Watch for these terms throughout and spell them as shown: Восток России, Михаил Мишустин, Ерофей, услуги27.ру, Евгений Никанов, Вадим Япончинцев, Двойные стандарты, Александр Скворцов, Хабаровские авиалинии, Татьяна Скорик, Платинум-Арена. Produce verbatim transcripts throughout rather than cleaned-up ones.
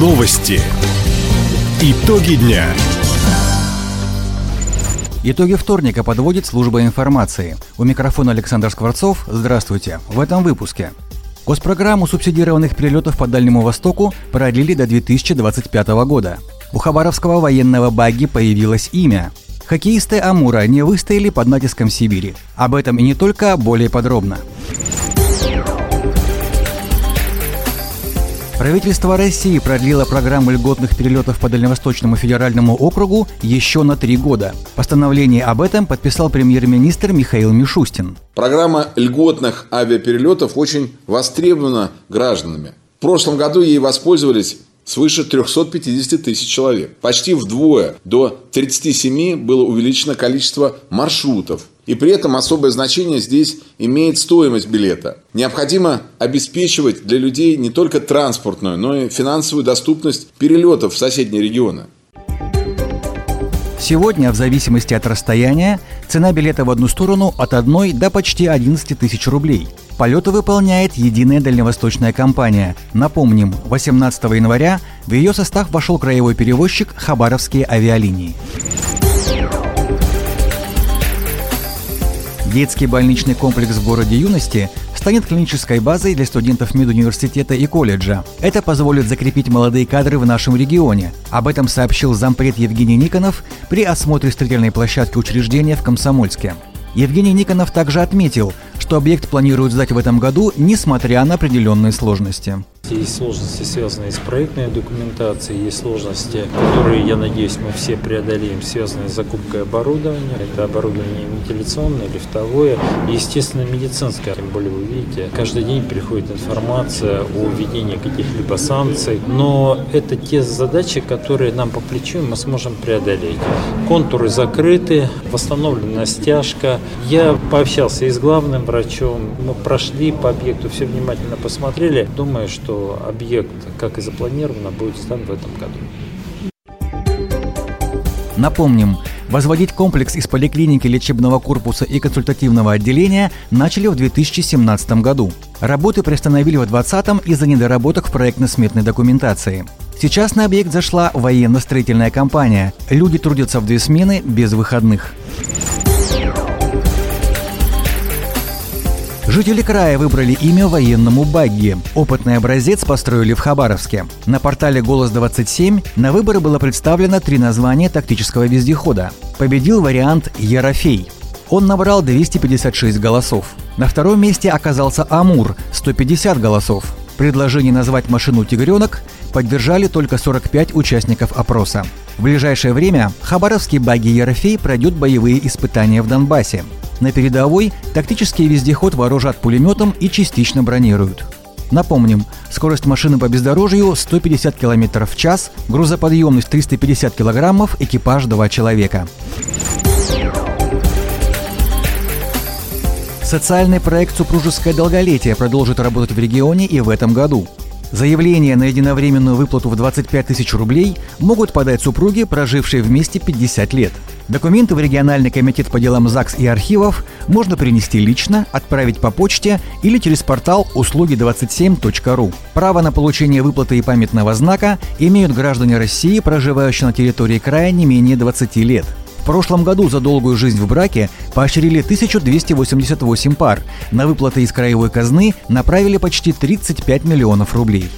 Новости. Итоги дня. Итоги вторника подводит служба информации. У микрофона Александр Скворцов. Здравствуйте. В этом выпуске. Госпрограмму субсидированных перелетов по Дальнему Востоку продлили до две тысячи двадцать пятого года. У хабаровского военного багги появилось имя. Хоккеисты Амура не выстояли под натиском Сибири. Об этом и не только, более подробно. Правительство России продлило программу льготных перелетов по Дальневосточному федеральному округу еще на три года. Постановление об этом подписал премьер-министр Михаил Мишустин. Программа льготных авиаперелетов очень востребована гражданами. В прошлом году ей воспользовались свыше триста пятьдесят тысяч человек. Почти вдвое, до тридцати семи, было увеличено количество маршрутов. И при этом особое значение здесь имеет стоимость билета. Необходимо обеспечивать для людей не только транспортную, но и финансовую доступность перелетов в соседние регионы. Сегодня, в зависимости от расстояния, цена билета в одну сторону от одной до почти одиннадцати тысяч рублей. Полеты выполняет единая дальневосточная компания. Напомним, восемнадцатого января в ее состав вошел краевой перевозчик «Хабаровские авиалинии». Детский больничный комплекс в городе Юности станет клинической базой для студентов медуниверситета и колледжа. Это позволит закрепить молодые кадры в нашем регионе. Об этом сообщил зампред Евгений Никанов при осмотре строительной площадки учреждения в Комсомольске. Евгений Никанов также отметил, что объект планируют сдать в этом году, несмотря на определенные сложности. Есть сложности, связанные с проектной документацией, есть сложности, которые, я надеюсь, мы все преодолеем, связанные с закупкой оборудования. Это оборудование вентиляционное, лифтовое, и, естественно, медицинское. Тем более, вы видите, каждый день приходит информация о введении каких-либо санкций. Но это те задачи, которые нам по плечу, мы сможем преодолеть. Контуры закрыты, восстановлена стяжка. Я пообщался и с главным врачом. Мы прошли по объекту, все внимательно посмотрели. Думаю, что объект, как и запланировано, будет сдан в этом году. Напомним, возводить комплекс из поликлиники, лечебного корпуса и консультативного отделения начали в две тысячи семнадцатом году. Работы приостановили в двадцатом из-за недоработок в проектно-сметной документации. Сейчас на объект зашла военно-строительная компания. Люди трудятся в две смены без выходных. Жители края выбрали имя военному багги. Опытный образец построили в Хабаровске. На портале «Голос-двадцать семь» на выборы было представлено три названия тактического вездехода. Победил вариант «Ерофей». Он набрал двести пятьдесят шесть голосов. На втором месте оказался «Амур» – сто пятьдесят голосов. Предложение назвать машину «Тигренок» поддержали только сорок пять участников опроса. В ближайшее время хабаровский багги «Ерофей» пройдет боевые испытания в Донбассе. На передовой тактический вездеход вооружат пулеметом и частично бронируют. Напомним, скорость машины по бездорожью сто пятьдесят км в час, грузоподъемность триста пятьдесят кг, экипаж два человека. Социальный проект «Супружеское долголетие» продолжит работать в регионе и в этом году. Заявление на единовременную выплату в двадцать пять тысяч рублей могут подать супруги, прожившие вместе пятьдесят лет. Документы в региональный комитет по делам ЗАГС и архивов можно принести лично, отправить по почте или через портал услуги двадцать семь точка ру. Право на получение выплаты и памятного знака имеют граждане России, проживающие на территории края не менее двадцати лет. В прошлом году за долгую жизнь в браке поощрили тысячу двести восемьдесят восемь пар. На выплаты из краевой казны направили почти тридцать пять миллионов рублей.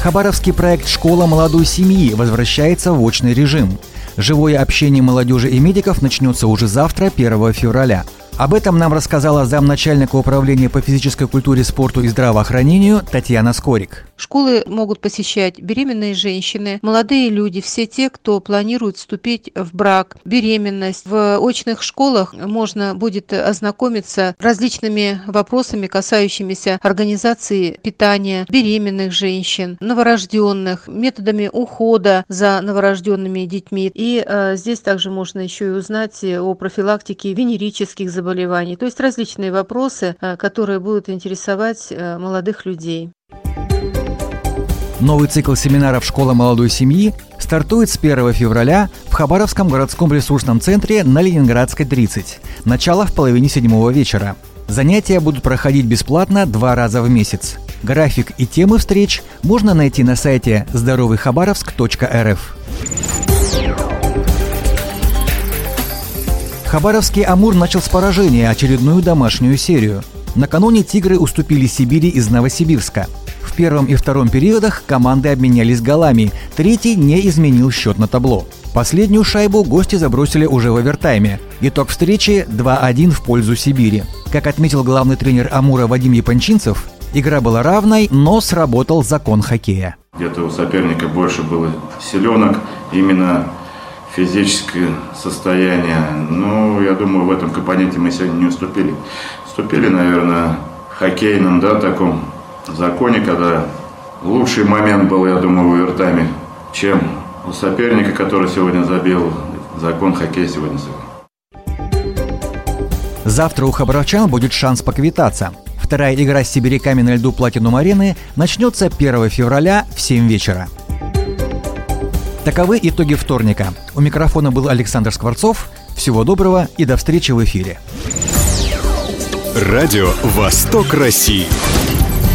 Хабаровский проект «Школа молодой семьи» возвращается в очный режим. Живое общение молодежи и медиков начнется уже завтра, первого февраля. Об этом нам рассказала замначальника управления по физической культуре, спорту и здравоохранению Татьяна Скорик. Школы могут посещать беременные женщины, молодые люди, все те, кто планирует вступить в брак, беременность. В очных школах можно будет ознакомиться с различными вопросами, касающимися организации питания беременных женщин, новорожденных, методами ухода за новорожденными детьми. И э, здесь также можно еще и узнать о профилактике венерических заболеваний. заболеваний, то есть различные вопросы, которые будут интересовать молодых людей. Новый цикл семинаров «Школа молодой семьи» стартует с первого февраля в Хабаровском городском ресурсном центре на Ленинградской, тридцать. Начало в половине седьмого вечера. Занятия будут проходить бесплатно два раза в месяц. График и темы встреч можно найти на сайте здоровый хабаровск точка эр эф. Хабаровский «Амур» начал с поражения очередную домашнюю серию. Накануне «Тигры» уступили Сибири из Новосибирска. В первом и втором периодах команды обменялись голами, третий не изменил счет на табло. Последнюю шайбу гости забросили уже в овертайме. Итог встречи – два один в пользу Сибири. Как отметил главный тренер «Амура» Вадим Япончинцев, игра была равной, но сработал закон хоккея. Где-то у соперника больше было силенок, именно физическое состояние. Ну, я думаю, в этом компоненте мы сегодня не уступили. Уступили, наверное, хоккейном, да, таком законе, когда лучший момент был, я думаю, в овертайме, чем у соперника, который сегодня забил. Закон хоккея сегодня забил. Завтра у хабаровчан будет шанс поквитаться. Вторая игра с сибиряками на льду Платинум-Арены начнется первого февраля в семь вечера. Таковы итоги вторника. У микрофона был Александр Скворцов. Всего доброго и до встречи в эфире. Радио «Восток России».